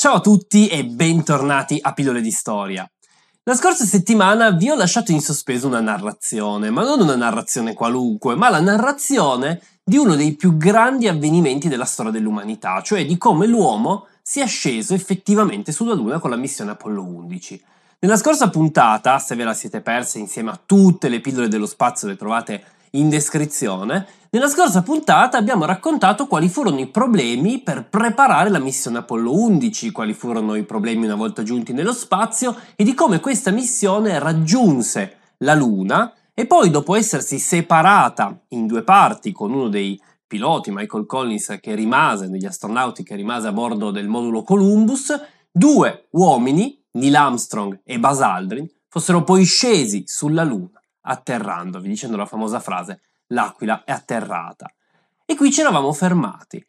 Ciao a tutti e bentornati a Pillole di Storia. La scorsa settimana vi ho lasciato in sospeso una narrazione, ma non una narrazione qualunque, ma la narrazione di uno dei più grandi avvenimenti della storia dell'umanità, cioè di come l'uomo sia sceso effettivamente sulla Luna con la missione Apollo 11. Nella scorsa puntata, se ve la siete persa insieme a tutte le pillole dello spazio le trovate in descrizione, nella scorsa puntata abbiamo raccontato quali furono i problemi per preparare la missione Apollo 11, quali furono i problemi una volta giunti nello spazio e di come questa missione raggiunse la Luna e poi, dopo essersi separata in due parti con uno dei piloti, Michael Collins, che rimase, degli astronauti che rimase a bordo del modulo Columbus, due uomini, Neil Armstrong e Buzz Aldrin, fossero poi scesi sulla Luna, atterrandovi, dicendo la famosa frase: "L'aquila è atterrata". E qui ci eravamo fermati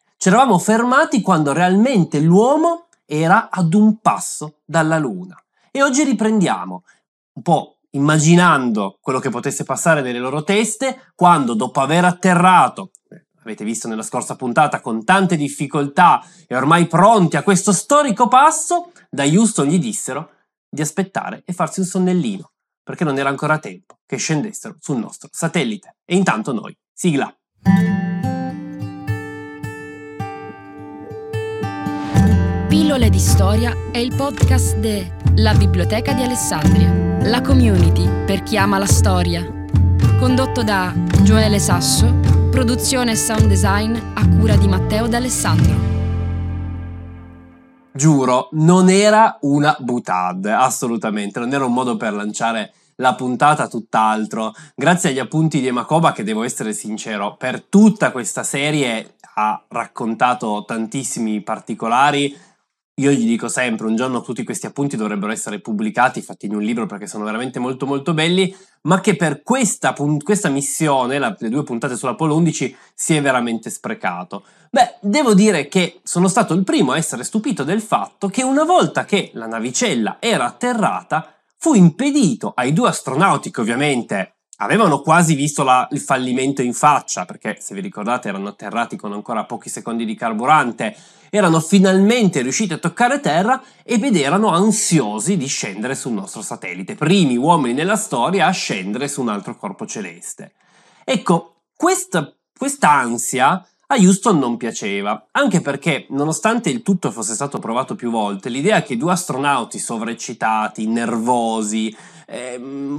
quando realmente l'uomo era ad un passo dalla Luna. E oggi riprendiamo, un po' immaginando quello che potesse passare nelle loro teste, quando dopo aver atterrato, avete visto nella scorsa puntata, con tante difficoltà e ormai pronti a questo storico passo, da Houston gli dissero di aspettare e farsi un sonnellino, perché non era ancora tempo che scendessero sul nostro satellite. E intanto noi, sigla! Pillole di Storia è il podcast della Biblioteca di Alessandria, la community per chi ama la storia. Condotto da Gioele Sasso, produzione e sound design a cura di Matteo D'Alessandro. Giuro, non era una boutade, assolutamente, non era un modo per lanciare la puntata, tutt'altro. Grazie agli appunti di Emacoba, che devo essere sincero, per tutta questa serie ha raccontato tantissimi particolari. Io gli dico sempre, un giorno tutti questi appunti dovrebbero essere pubblicati, fatti in un libro, perché sono veramente molto molto belli, ma che per questa missione, le due puntate sull'Apollo 11, si è veramente sprecato. Beh, devo dire che sono stato il primo a essere stupito del fatto che una volta che la navicella era atterrata, fu impedito ai due astronauti, che ovviamente avevano quasi visto il fallimento in faccia, perché se vi ricordate erano atterrati con ancora pochi secondi di carburante, erano finalmente riusciti a toccare terra ed erano ansiosi di scendere sul nostro satellite, primi uomini nella storia a scendere su un altro corpo celeste. Ecco, quest'ansia a Houston non piaceva, anche perché, nonostante il tutto fosse stato provato più volte, l'idea che due astronauti sovraeccitati, nervosi,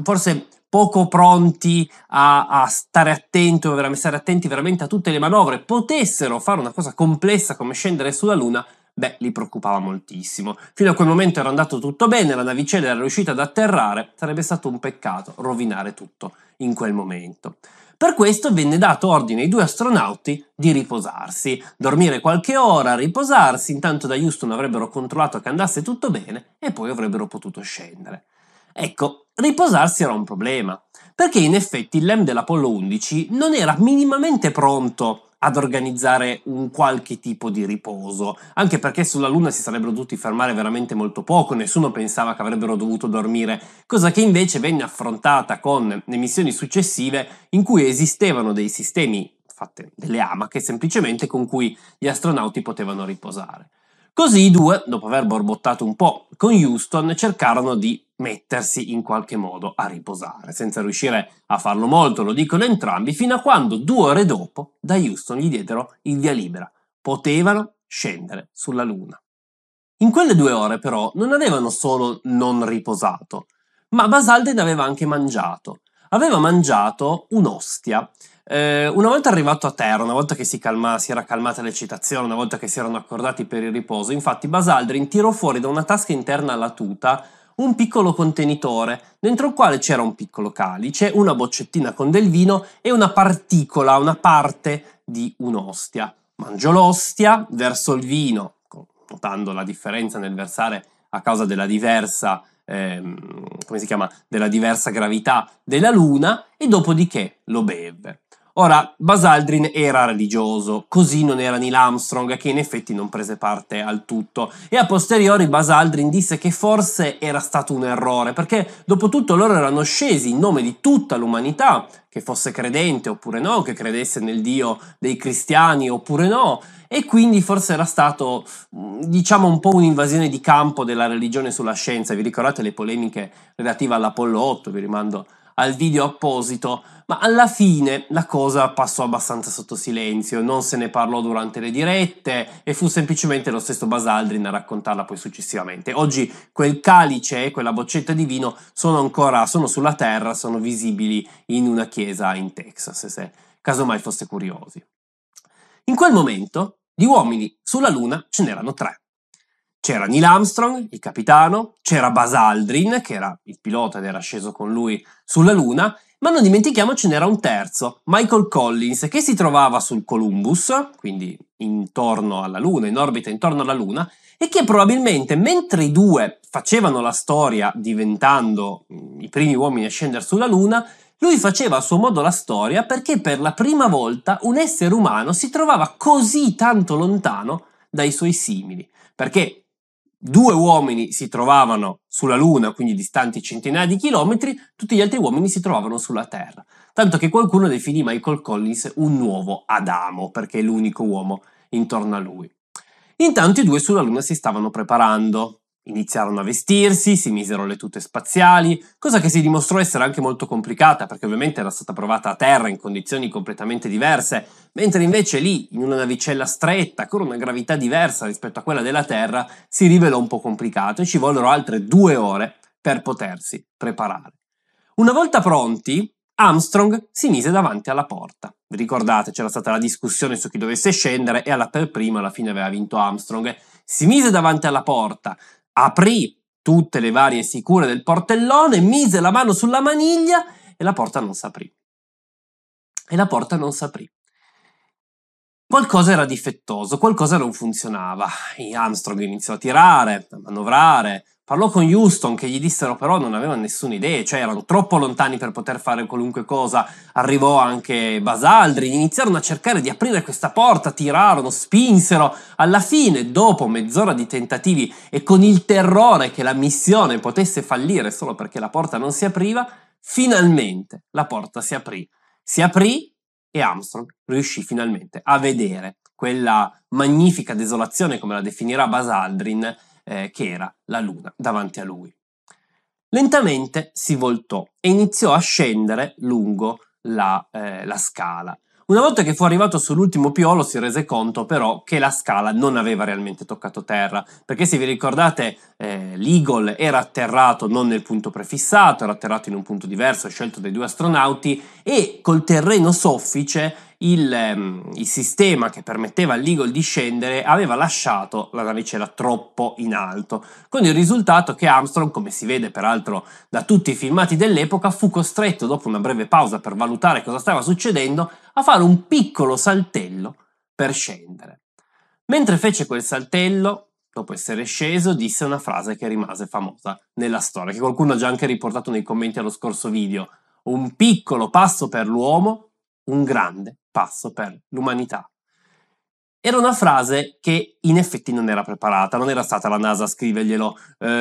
forse poco pronti a stare attenti veramente a tutte le manovre, potessero fare una cosa complessa come scendere sulla Luna, beh, li preoccupava moltissimo. Fino a quel momento era andato tutto bene, la navicella era riuscita ad atterrare, sarebbe stato un peccato rovinare tutto in quel momento. Per questo venne dato ordine ai due astronauti di riposarsi, dormire qualche ora, riposarsi, intanto da Houston avrebbero controllato che andasse tutto bene e poi avrebbero potuto scendere. Ecco, riposarsi era un problema, perché in effetti il LEM dell'Apollo 11 non era minimamente pronto ad organizzare un qualche tipo di riposo, anche perché sulla Luna si sarebbero dovuti fermare veramente molto poco, nessuno pensava che avrebbero dovuto dormire, cosa che invece venne affrontata con le missioni successive in cui esistevano dei sistemi, fatte delle amache semplicemente, con cui gli astronauti potevano riposare. Così i due, dopo aver borbottato un po' con Houston, cercarono di mettersi in qualche modo a riposare, senza riuscire a farlo molto, lo dicono entrambi, fino a quando 2 ore dopo da Houston gli diedero il via libera. Potevano scendere sulla Luna. In quelle 2 ore però non avevano solo non riposato, ma Buzz Aldrin aveva anche mangiato. Aveva mangiato un'ostia. Una volta arrivato a terra, una volta che si era calmata l'eccitazione, una volta che si erano accordati per il riposo, infatti Buzz Aldrin tirò fuori da una tasca interna alla tuta un piccolo contenitore dentro il quale c'era un piccolo calice, una boccettina con del vino e una particola, una parte di un'ostia. Mangiò l'ostia, versò il vino, notando la differenza nel versare a causa della diversa della diversa gravità della Luna, e dopodiché lo bevve. Ora, Buzz Aldrin era religioso, così non era Neil Armstrong, che in effetti non prese parte al tutto, e a posteriori Buzz Aldrin disse che forse era stato un errore, perché dopo tutto loro erano scesi in nome di tutta l'umanità, che fosse credente oppure no, che credesse nel Dio dei cristiani oppure no, e quindi forse era stato, diciamo, un po' un'invasione di campo della religione sulla scienza. Vi ricordate le polemiche relative all'Apollo 8? Vi rimando al video apposito, ma alla fine la cosa passò abbastanza sotto silenzio, non se ne parlò durante le dirette e fu semplicemente lo stesso Buzz Aldrin a raccontarla poi successivamente. Oggi quel calice e quella boccetta di vino sono sulla terra, sono visibili in una chiesa in Texas, se casomai foste curiosi. In quel momento di uomini sulla Luna ce n'erano 3. C'era Neil Armstrong, il capitano, c'era Buzz Aldrin, che era il pilota ed era sceso con lui sulla Luna, ma non dimentichiamo ce n'era un terzo, Michael Collins, che si trovava sul Columbus, quindi intorno alla Luna, in orbita intorno alla Luna, e che probabilmente, mentre i due facevano la storia diventando i primi uomini a scendere sulla Luna, lui faceva a suo modo la storia perché per la prima volta un essere umano si trovava così tanto lontano dai suoi simili, perché 2 uomini si trovavano sulla Luna, quindi distanti centinaia di chilometri, tutti gli altri uomini si trovavano sulla Terra. Tanto che qualcuno definì Michael Collins un nuovo Adamo, perché è l'unico uomo intorno a lui. Intanto i 2 sulla Luna si stavano preparando. Iniziarono a vestirsi, si misero le tute spaziali, cosa che si dimostrò essere anche molto complicata, perché ovviamente era stata provata a terra in condizioni completamente diverse, mentre invece lì, in una navicella stretta, con una gravità diversa rispetto a quella della Terra, si rivelò un po' complicato e ci vollero altre 2 ore per potersi preparare. Una volta pronti, Armstrong si mise davanti alla porta. Vi ricordate, c'era stata la discussione su chi dovesse scendere e alla fine aveva vinto Armstrong. Si mise davanti alla porta, aprì tutte le varie sicure del portellone, mise la mano sulla maniglia e la porta non s'aprì. Qualcosa era difettoso, qualcosa non funzionava. E Armstrong iniziò a tirare, a manovrare, parlò con Houston, che gli dissero però non aveva nessuna idea, cioè erano troppo lontani per poter fare qualunque cosa. Arrivò anche Buzz Aldrin, iniziarono a cercare di aprire questa porta, tirarono, spinsero. Alla fine, dopo mezz'ora di tentativi e con il terrore che la missione potesse fallire solo perché la porta non si apriva, finalmente la porta si aprì. Si aprì e Armstrong riuscì finalmente a vedere quella magnifica desolazione, come la definirà Buzz Aldrin, che era la Luna davanti a lui. Lentamente si voltò e iniziò a scendere lungo la scala. Una volta che fu arrivato sull'ultimo piolo si rese conto però che la scala non aveva realmente toccato terra, perché se vi ricordate l'Eagle era atterrato non nel punto prefissato, era atterrato in un punto diverso scelto dai 2 astronauti, e col terreno soffice il sistema che permetteva all'Eagle di scendere aveva lasciato la navicella troppo in alto, con il risultato che Armstrong, come si vede peraltro da tutti i filmati dell'epoca, fu costretto, dopo una breve pausa per valutare cosa stava succedendo, a fare un piccolo saltello per scendere. Mentre fece quel saltello, dopo essere sceso, disse una frase che rimase famosa nella storia, che qualcuno ha già anche riportato nei commenti allo scorso video: un piccolo passo per l'uomo, un grande passo per l'umanità. Era una frase che in effetti non era preparata, non era stata la NASA a scriverglielo.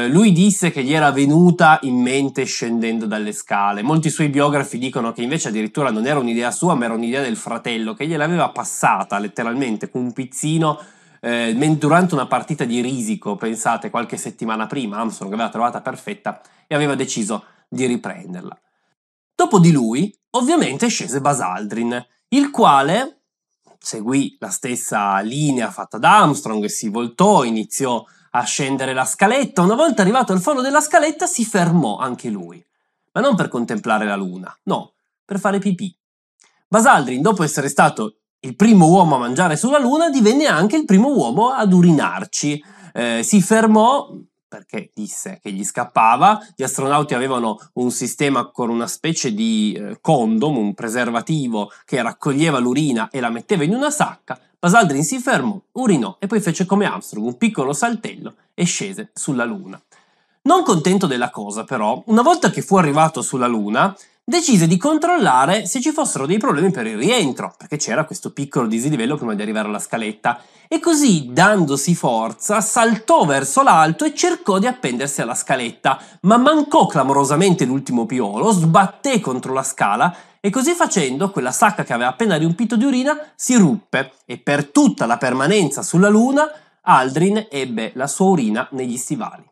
Lui disse che gli era venuta in mente scendendo dalle scale. Molti suoi biografi dicono che invece addirittura non era un'idea sua, ma era un'idea del fratello, che gliel'aveva passata letteralmente con un pizzino durante una partita di risico. Pensate, qualche settimana prima Armstrong aveva trovata perfetta e aveva deciso di riprenderla. Dopo di lui, ovviamente, scese Buzz Aldrin, il quale seguì la stessa linea fatta da Armstrong, si voltò, iniziò a scendere la scaletta. Una volta arrivato al fondo della scaletta si fermò anche lui, ma non per contemplare la luna, no, per fare pipì. Buzz Aldrin, dopo essere stato il primo uomo a mangiare sulla luna, divenne anche il primo uomo ad urinarci. Si fermò perché disse che gli scappava. Gli astronauti avevano un sistema con una specie di condom, un preservativo che raccoglieva l'urina e la metteva in una sacca. Buzz Aldrin si fermò, urinò e poi fece come Armstrong, un piccolo saltello e scese sulla Luna. Non contento della cosa però, una volta che fu arrivato sulla Luna, decise di controllare se ci fossero dei problemi per il rientro, perché c'era questo piccolo dislivello prima di arrivare alla scaletta, e così, dandosi forza, saltò verso l'alto e cercò di appendersi alla scaletta, ma mancò clamorosamente l'ultimo piolo, sbatté contro la scala e così facendo quella sacca che aveva appena riempito di urina si ruppe e per tutta la permanenza sulla Luna Aldrin ebbe la sua urina negli stivali.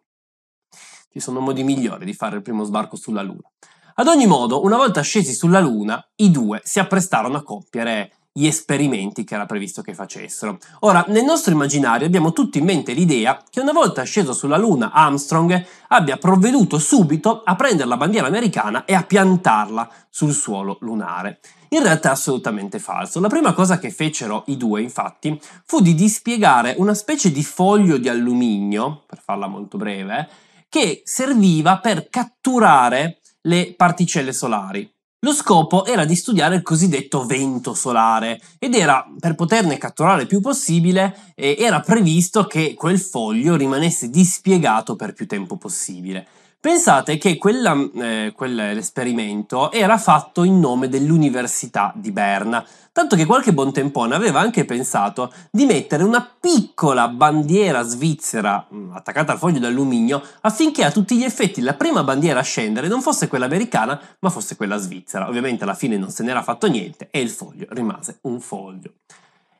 Ci sono modi migliori di fare il primo sbarco sulla Luna. Ad ogni modo, una volta scesi sulla Luna, i due si apprestarono a compiere gli esperimenti che era previsto che facessero. Ora, nel nostro immaginario abbiamo tutti in mente l'idea che una volta sceso sulla Luna Armstrong abbia provveduto subito a prendere la bandiera americana e a piantarla sul suolo lunare. In realtà è assolutamente falso. La prima cosa che fecero i due, infatti, fu di dispiegare una specie di foglio di alluminio, per farla molto breve, che serviva per catturare le particelle solari. Lo scopo era di studiare il cosiddetto vento solare ed era, per poterne catturare il più possibile, era previsto che quel foglio rimanesse dispiegato per più tempo possibile. Pensate che quell'esperimento era fatto in nome dell'Università di Berna, tanto che qualche buontempone aveva anche pensato di mettere una piccola bandiera svizzera attaccata al foglio d'alluminio affinché a tutti gli effetti la prima bandiera a scendere non fosse quella americana ma fosse quella svizzera. Ovviamente alla fine non se n'era fatto niente e il foglio rimase un foglio.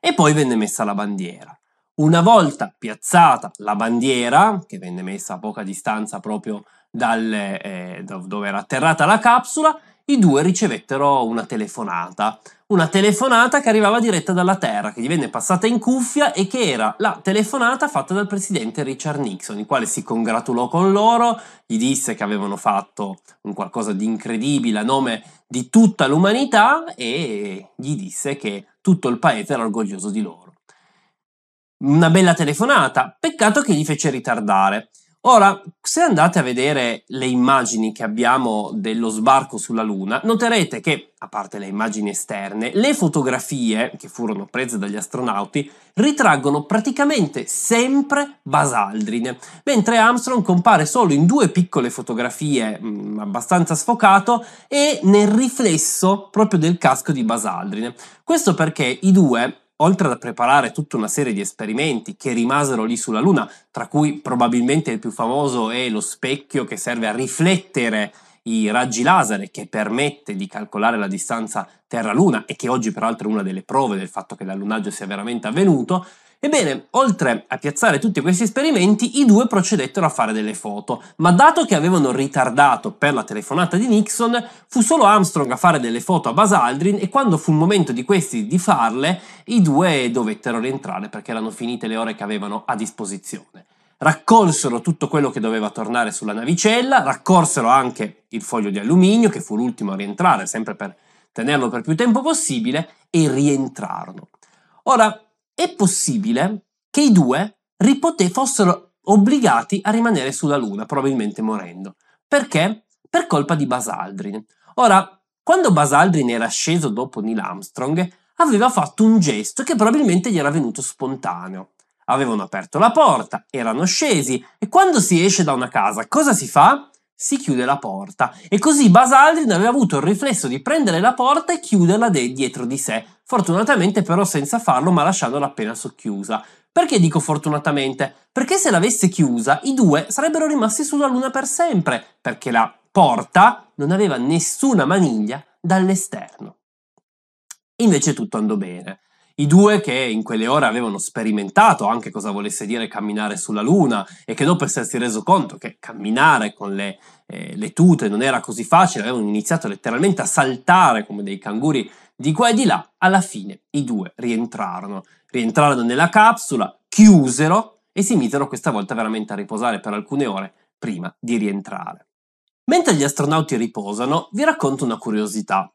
E poi venne messa la bandiera. Una volta piazzata la bandiera, che venne messa a poca distanza proprio dove era atterrata la capsula, i due ricevettero una telefonata che arrivava diretta dalla Terra, che gli venne passata in cuffia e che era la telefonata fatta dal presidente Richard Nixon, il quale si congratulò con loro, gli disse che avevano fatto un qualcosa di incredibile a nome di tutta l'umanità e gli disse che tutto il paese era orgoglioso di loro. Una bella telefonata, peccato che gli fece ritardare. Ora, se andate a vedere le immagini che abbiamo dello sbarco sulla Luna, noterete che, a parte le immagini esterne, le fotografie che furono prese dagli astronauti ritraggono praticamente sempre Buzz Aldrin, mentre Armstrong compare solo in due piccole fotografie abbastanza sfocato e nel riflesso proprio del casco di Buzz Aldrin. Questo perché i due, oltre a preparare tutta una serie di esperimenti che rimasero lì sulla Luna, tra cui probabilmente il più famoso è lo specchio che serve a riflettere i raggi laser e che permette di calcolare la distanza Terra-Luna e che oggi peraltro è una delle prove del fatto che l'allunaggio sia veramente avvenuto, ebbene, oltre a piazzare tutti questi esperimenti, i due procedettero a fare delle foto, ma dato che avevano ritardato per la telefonata di Nixon, fu solo Armstrong a fare delle foto a Buzz Aldrin e quando fu il momento di questi di farle, i due dovettero rientrare perché erano finite le ore che avevano a disposizione. Raccolsero tutto quello che doveva tornare sulla navicella, raccolsero anche il foglio di alluminio, che fu l'ultimo a rientrare, sempre per tenerlo per più tempo possibile, e rientrarono. Ora, è possibile che i due fossero obbligati a rimanere sulla Luna, probabilmente morendo. Perché? Per colpa di Buzz Aldrin. Ora, quando Buzz Aldrin era sceso dopo Neil Armstrong, aveva fatto un gesto che probabilmente gli era venuto spontaneo. Avevano aperto la porta, erano scesi, e quando si esce da una casa, cosa si fa? Si chiude la porta, e così Buzz Aldrin aveva avuto il riflesso di prendere la porta e chiuderla dietro di sé, fortunatamente però senza farlo ma lasciandola appena socchiusa. Perché dico fortunatamente? Perché se l'avesse chiusa i due sarebbero rimasti sulla Luna per sempre, perché la porta non aveva nessuna maniglia dall'esterno. Invece tutto andò bene. I due che in quelle ore avevano sperimentato anche cosa volesse dire camminare sulla Luna e che dopo essersi reso conto che camminare con le tute non era così facile, avevano iniziato letteralmente a saltare come dei canguri di qua e di là, alla fine i due rientrarono nella capsula, chiusero e si misero questa volta veramente a riposare per alcune ore prima di rientrare. Mentre gli astronauti riposano, vi racconto una curiosità.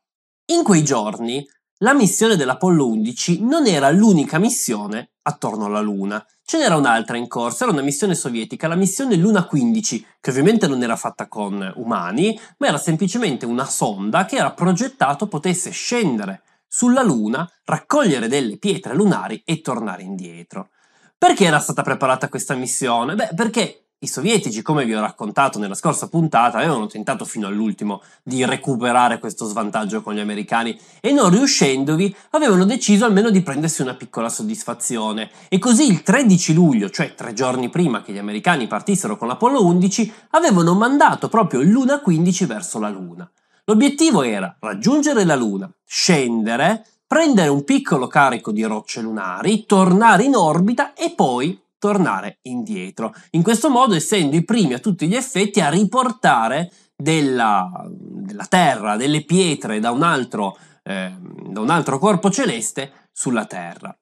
In quei giorni la missione dell'Apollo 11 non era l'unica missione attorno alla Luna. Ce n'era un'altra in corso, era una missione sovietica, la missione Luna 15, che ovviamente non era fatta con umani, ma era semplicemente una sonda che era progettato potesse scendere sulla Luna, raccogliere delle pietre lunari e tornare indietro. Perché era stata preparata questa missione? Beh, perché i sovietici, come vi ho raccontato nella scorsa puntata, avevano tentato fino all'ultimo di recuperare questo svantaggio con gli americani e non riuscendovi avevano deciso almeno di prendersi una piccola soddisfazione. E così il 13 luglio, cioè 3 giorni prima che gli americani partissero con l'Apollo 11, avevano mandato proprio Luna 15 verso la Luna. L'obiettivo era raggiungere la Luna, scendere, prendere un piccolo carico di rocce lunari, tornare in orbita e poi tornare indietro. In questo modo, essendo i primi a tutti gli effetti a riportare della Terra, delle pietre da un altro corpo celeste sulla Terra.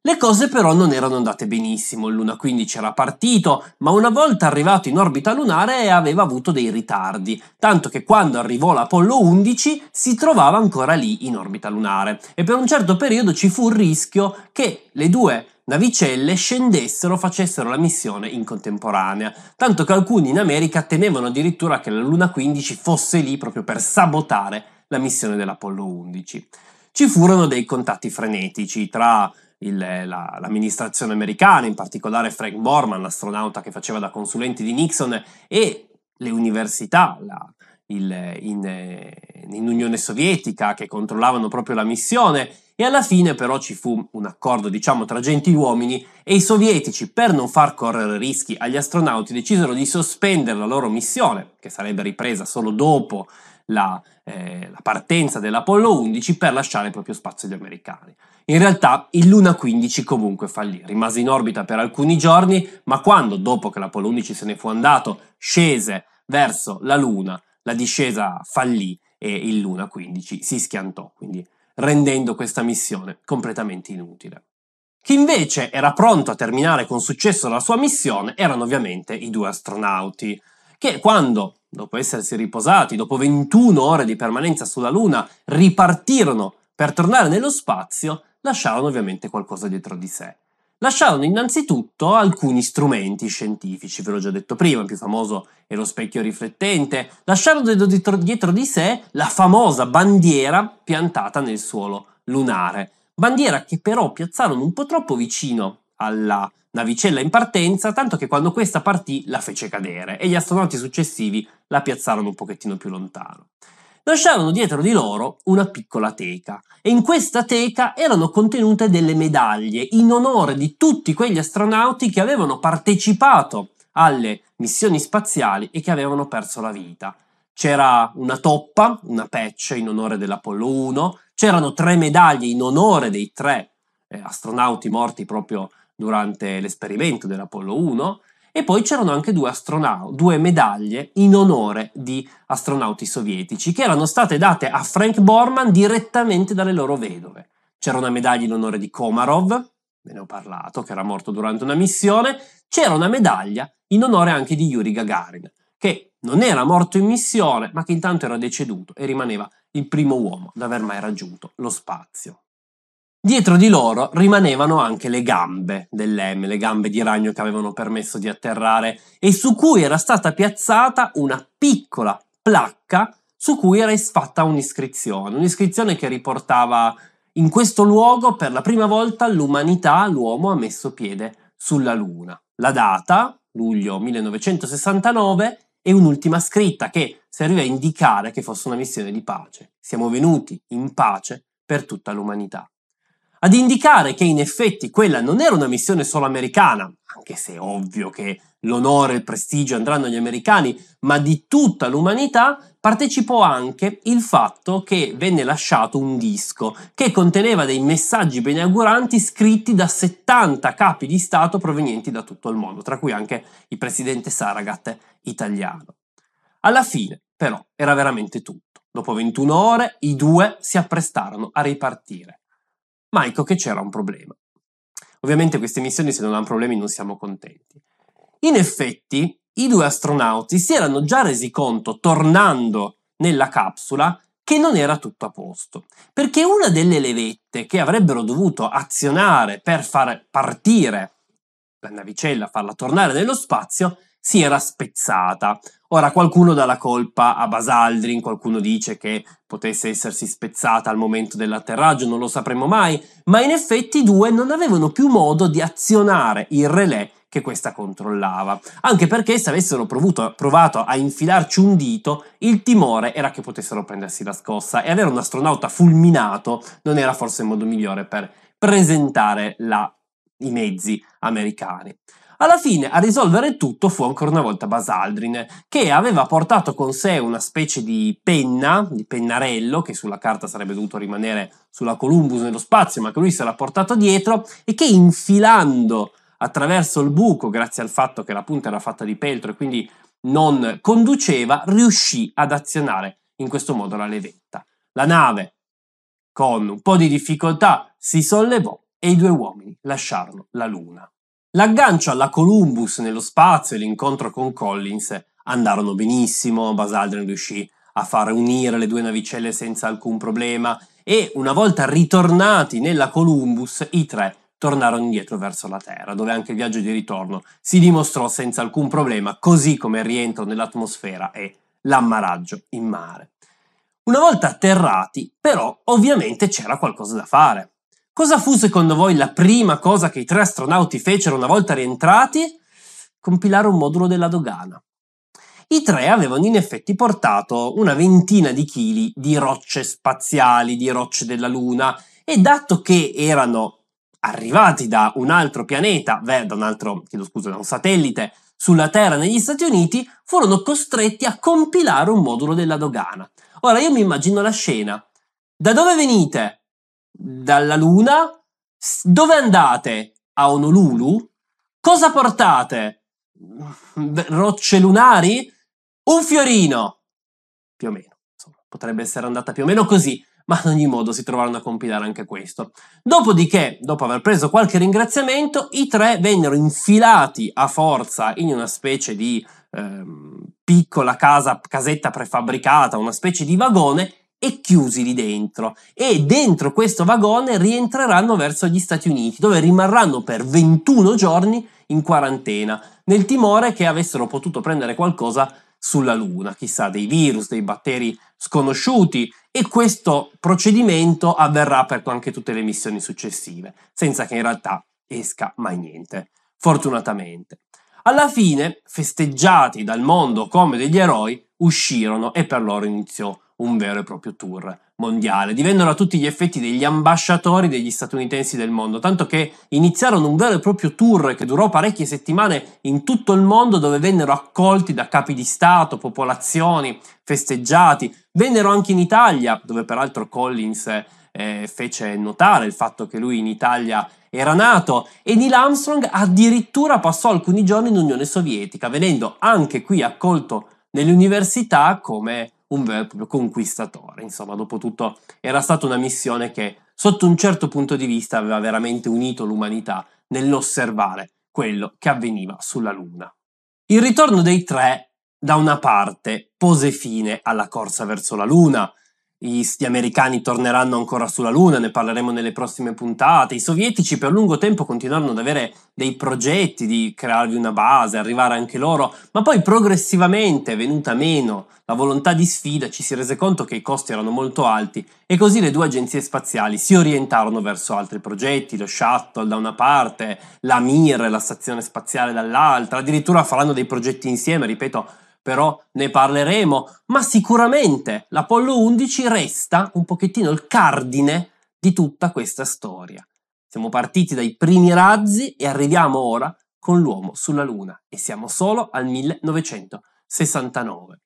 Le cose però non erano andate benissimo, il Luna 15 era partito, ma una volta arrivato in orbita lunare aveva avuto dei ritardi, tanto che quando arrivò l'Apollo 11 si trovava ancora lì in orbita lunare e per un certo periodo ci fu il rischio che le due navicelle scendessero, facessero la missione in contemporanea, tanto che alcuni in America temevano addirittura che la Luna 15 fosse lì proprio per sabotare la missione dell'Apollo 11. Ci furono dei contatti frenetici tra l'amministrazione americana, in particolare Frank Borman, l'astronauta che faceva da consulente di Nixon, e le università in Unione Sovietica che controllavano proprio la missione, e alla fine però ci fu un accordo, diciamo, tra gentiluomini, e i sovietici, per non far correre rischi agli astronauti, decisero di sospendere la loro missione, che sarebbe ripresa solo dopo la partenza dell'Apollo 11, per lasciare proprio spazio agli americani. In realtà il Luna 15 comunque fallì, rimase in orbita per alcuni giorni, ma quando, dopo che l'Apollo 11 se ne fu andato, scese verso la Luna, la discesa fallì e il Luna 15 si schiantò, quindi rendendo questa missione completamente inutile. Chi invece era pronto a terminare con successo la sua missione erano ovviamente i due astronauti, che quando, dopo essersi riposati, dopo 21 ore di permanenza sulla Luna, ripartirono per tornare nello spazio, lasciarono ovviamente qualcosa dietro di sé. Lasciarono innanzitutto alcuni strumenti scientifici, ve l'ho già detto prima, il più famoso è lo specchio riflettente. Lasciarono dietro di sé la famosa bandiera piantata nel suolo lunare, bandiera che però piazzarono un po' troppo vicino alla navicella in partenza, tanto che quando questa partì la fece cadere e gli astronauti successivi la piazzarono un pochettino più lontano. Lasciarono dietro di loro una piccola teca e in questa teca erano contenute delle medaglie in onore di tutti quegli astronauti che avevano partecipato alle missioni spaziali e che avevano perso la vita. C'era una toppa, una patch in onore dell'Apollo 1, c'erano 3 medaglie in onore dei 3 astronauti morti proprio durante l'esperimento dell'Apollo 1, e poi c'erano anche 2 medaglie in onore di astronauti sovietici che erano state date a Frank Borman direttamente dalle loro vedove. C'era una medaglia in onore di Komarov, ve ne ho parlato, che era morto durante una missione, c'era una medaglia in onore anche di Yuri Gagarin, che non era morto in missione, ma che intanto era deceduto e rimaneva il primo uomo ad aver mai raggiunto lo spazio. Dietro di loro rimanevano anche le gambe dell'M, le gambe di ragno che avevano permesso di atterrare e su cui era stata piazzata una piccola placca su cui era fatta un'iscrizione che riportava: in questo luogo per la prima volta l'umanità, l'uomo, ha messo piede sulla Luna. La data, luglio 1969, e un'ultima scritta che serviva a indicare che fosse una missione di pace. Siamo venuti in pace per tutta l'umanità. Ad indicare che in effetti quella non era una missione solo americana, anche se è ovvio che l'onore e il prestigio andranno agli americani, ma di tutta l'umanità, partecipò anche il fatto che venne lasciato un disco che conteneva dei messaggi benauguranti scritti da 70 capi di Stato provenienti da tutto il mondo, tra cui anche il presidente Saragat italiano. Alla fine, però, era veramente tutto. Dopo 21 ore, i due si apprestarono a ripartire. Ma ecco che c'era un problema. Ovviamente queste missioni, se non hanno problemi, non siamo contenti. In effetti, i due astronauti si erano già resi conto, tornando nella capsula, che non era tutto a posto, perché una delle levette che avrebbero dovuto azionare per far partire la navicella, farla tornare nello spazio, si era spezzata. Ora, qualcuno dà la colpa a Buzz Aldrin, qualcuno dice che potesse essersi spezzata al momento dell'atterraggio, non lo sapremo mai, ma in effetti i due non avevano più modo di azionare il relè che questa controllava, anche perché se avessero provato a infilarci un dito, il timore era che potessero prendersi la scossa, e avere un astronauta fulminato non era forse il modo migliore per presentare i mezzi americani. Alla fine a risolvere tutto fu ancora una volta Buzz Aldrin, che aveva portato con sé una specie di penna, di pennarello, che sulla carta sarebbe dovuto rimanere sulla Columbus nello spazio, ma che lui se l'ha portato dietro, e che infilando attraverso il buco, grazie al fatto che la punta era fatta di peltro e quindi non conduceva, riuscì ad azionare in questo modo la levetta. La nave, con un po' di difficoltà, si sollevò e i due uomini lasciarono la Luna. L'aggancio alla Columbus nello spazio e l'incontro con Collins andarono benissimo, Buzz Aldrin riuscì a far unire le due navicelle senza alcun problema e una volta ritornati nella Columbus i tre tornarono indietro verso la Terra, dove anche il viaggio di ritorno si dimostrò senza alcun problema, così come il rientro nell'atmosfera e l'ammaraggio in mare. Una volta atterrati, però, ovviamente c'era qualcosa da fare. Cosa fu secondo voi la prima cosa che i tre astronauti fecero una volta rientrati? Compilare un modulo della dogana. I tre avevano in effetti portato una ventina di chili di rocce spaziali, di rocce della Luna, e dato che erano arrivati da un altro pianeta, da un satellite sulla Terra negli Stati Uniti, furono costretti a compilare un modulo della dogana. Ora io mi immagino la scena. Da dove venite? Dalla Luna. Dove andate? A Honolulu. Cosa portate? Rocce lunari? Un fiorino! Più o meno, insomma, potrebbe essere andata più o meno così, ma ad ogni modo si trovarono a compilare anche questo. Dopodiché, dopo aver preso qualche ringraziamento, i tre vennero infilati a forza in una specie di piccola casetta prefabbricata, una specie di vagone, e chiusi lì dentro, e dentro questo vagone rientreranno verso gli Stati Uniti, dove rimarranno per 21 giorni in quarantena, nel timore che avessero potuto prendere qualcosa sulla Luna, chissà, dei virus, dei batteri sconosciuti, e questo procedimento avverrà per anche tutte le missioni successive, senza che in realtà esca mai niente, fortunatamente. Alla fine, festeggiati dal mondo come degli eroi, uscirono e per loro iniziò un vero e proprio tour mondiale. Divennero a tutti gli effetti degli ambasciatori degli statunitensi del mondo, tanto che iniziarono un vero e proprio tour che durò parecchie settimane in tutto il mondo, dove vennero accolti da capi di stato, popolazioni, festeggiati. Vennero anche in Italia, dove peraltro Collins fece notare il fatto che lui in Italia era nato, e Neil Armstrong addirittura passò alcuni giorni in Unione Sovietica, venendo anche qui accolto nell'università come un vero e proprio conquistatore. Insomma, dopo tutto era stata una missione che sotto un certo punto di vista aveva veramente unito l'umanità nell'osservare quello che avveniva sulla Luna. Il ritorno dei tre, da una parte, pose fine alla corsa verso la Luna. Gli americani torneranno ancora sulla Luna, ne parleremo nelle prossime puntate. I sovietici per lungo tempo continuarono ad avere dei progetti di crearvi una base, arrivare anche loro, ma poi progressivamente, venuta meno la volontà di sfida, ci si rese conto che i costi erano molto alti, e così le due agenzie spaziali si orientarono verso altri progetti, lo shuttle da una parte, la Mir, la stazione spaziale dall'altra, addirittura faranno dei progetti insieme, ripeto, però ne parleremo, ma sicuramente l'Apollo 11 resta un pochettino il cardine di tutta questa storia. Siamo partiti dai primi razzi e arriviamo ora con l'uomo sulla Luna, e siamo solo al 1969.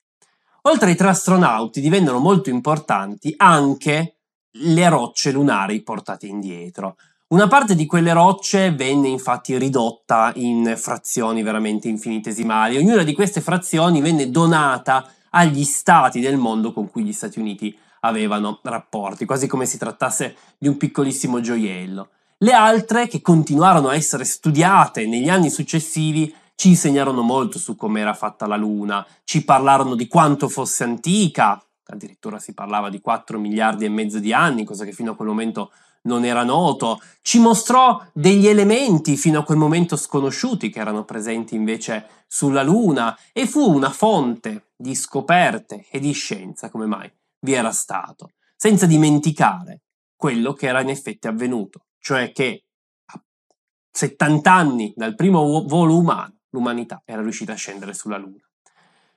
Oltre ai tre astronauti divennero molto importanti anche le rocce lunari portate indietro. Una parte di quelle rocce venne infatti ridotta in frazioni veramente infinitesimali. Ognuna di queste frazioni venne donata agli stati del mondo con cui gli Stati Uniti avevano rapporti, quasi come si trattasse di un piccolissimo gioiello. Le altre, che continuarono a essere studiate negli anni successivi, ci insegnarono molto su come era fatta la Luna, ci parlarono di quanto fosse antica, addirittura si parlava di 4 miliardi e mezzo di anni, cosa che fino a quel momento non era noto, ci mostrò degli elementi fino a quel momento sconosciuti che erano presenti invece sulla Luna e fu una fonte di scoperte e di scienza come mai vi era stato, senza dimenticare quello che era in effetti avvenuto, cioè che a 70 anni dal primo volo umano l'umanità era riuscita a scendere sulla Luna.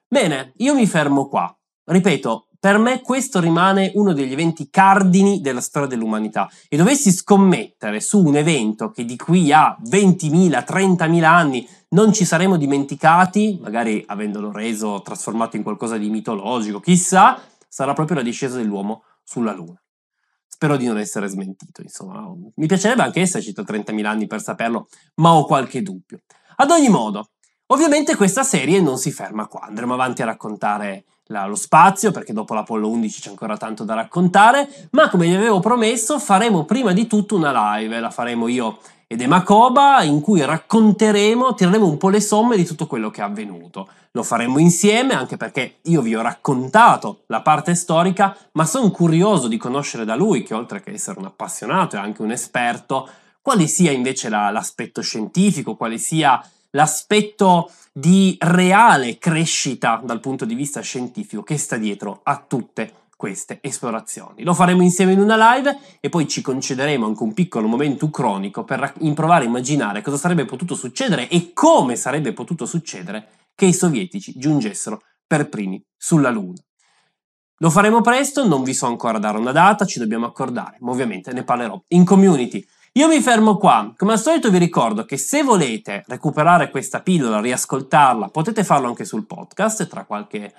Bene, io mi fermo qua. Ripeto, per me questo rimane uno degli eventi cardini della storia dell'umanità e dovessi scommettere su un evento che di qui a 20.000, 30.000 anni non ci saremo dimenticati, magari avendolo reso, trasformato in qualcosa di mitologico, chissà, sarà proprio la discesa dell'uomo sulla Luna. Spero di non essere smentito, insomma. Mi piacerebbe anche esserci tra 30.000 anni per saperlo, ma ho qualche dubbio. Ad ogni modo, ovviamente questa serie non si ferma qua, andremo avanti a raccontare lo spazio, perché dopo l'Apollo 11 c'è ancora tanto da raccontare, ma come vi avevo promesso faremo prima di tutto una live, la faremo io ed Emacoba, in cui tireremo un po' le somme di tutto quello che è avvenuto. Lo faremo insieme, anche perché io vi ho raccontato la parte storica, ma sono curioso di conoscere da lui, che oltre che essere un appassionato è anche un esperto, quale sia invece l'aspetto scientifico, quale sia l'aspetto di reale crescita dal punto di vista scientifico che sta dietro a tutte queste esplorazioni. Lo faremo insieme in una live e poi ci concederemo anche un piccolo momento cronico per provare a immaginare cosa sarebbe potuto succedere e come sarebbe potuto succedere che i sovietici giungessero per primi sulla Luna. Lo faremo presto, non vi so ancora dare una data, ci dobbiamo accordare, ma ovviamente ne parlerò in community. Io mi fermo qua, come al solito vi ricordo che se volete recuperare questa pillola, riascoltarla, potete farlo anche sul podcast tra qualche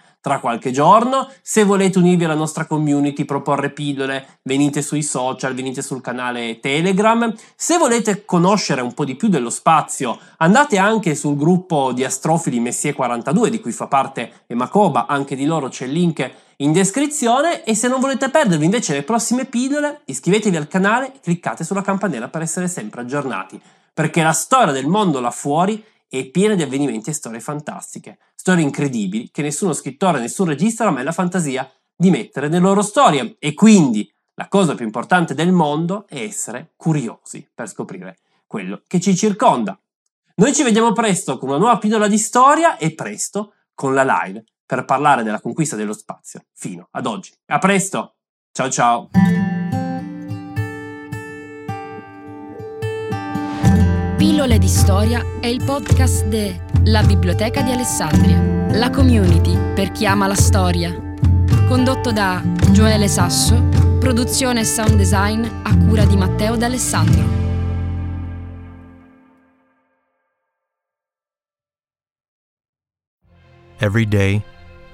giorno, se volete unirvi alla nostra community, proporre pillole, venite sui social, venite sul canale Telegram, se volete conoscere un po' di più dello spazio andate anche sul gruppo di astrofili Messier 42 di cui fa parte Emacoba, anche di loro c'è il link in descrizione, e se non volete perdervi invece le prossime pillole iscrivetevi al canale e cliccate sulla campanella per essere sempre aggiornati, perché la storia del mondo là fuori è piena di avvenimenti e storie fantastiche, storie incredibili che nessuno scrittore, nessun regista ha mai la fantasia di mettere nelle loro storie, e quindi la cosa più importante del mondo è essere curiosi per scoprire quello che ci circonda. Noi ci vediamo presto con una nuova pillola di storia e presto con la live per parlare della conquista dello spazio fino ad oggi. A presto! Ciao ciao! Pillole di Storia è il podcast della Biblioteca di Alessandria, la community per chi ama la storia. Condotto da Gioele Sasso, produzione e sound design a cura di Matteo D'Alessandro. Every day,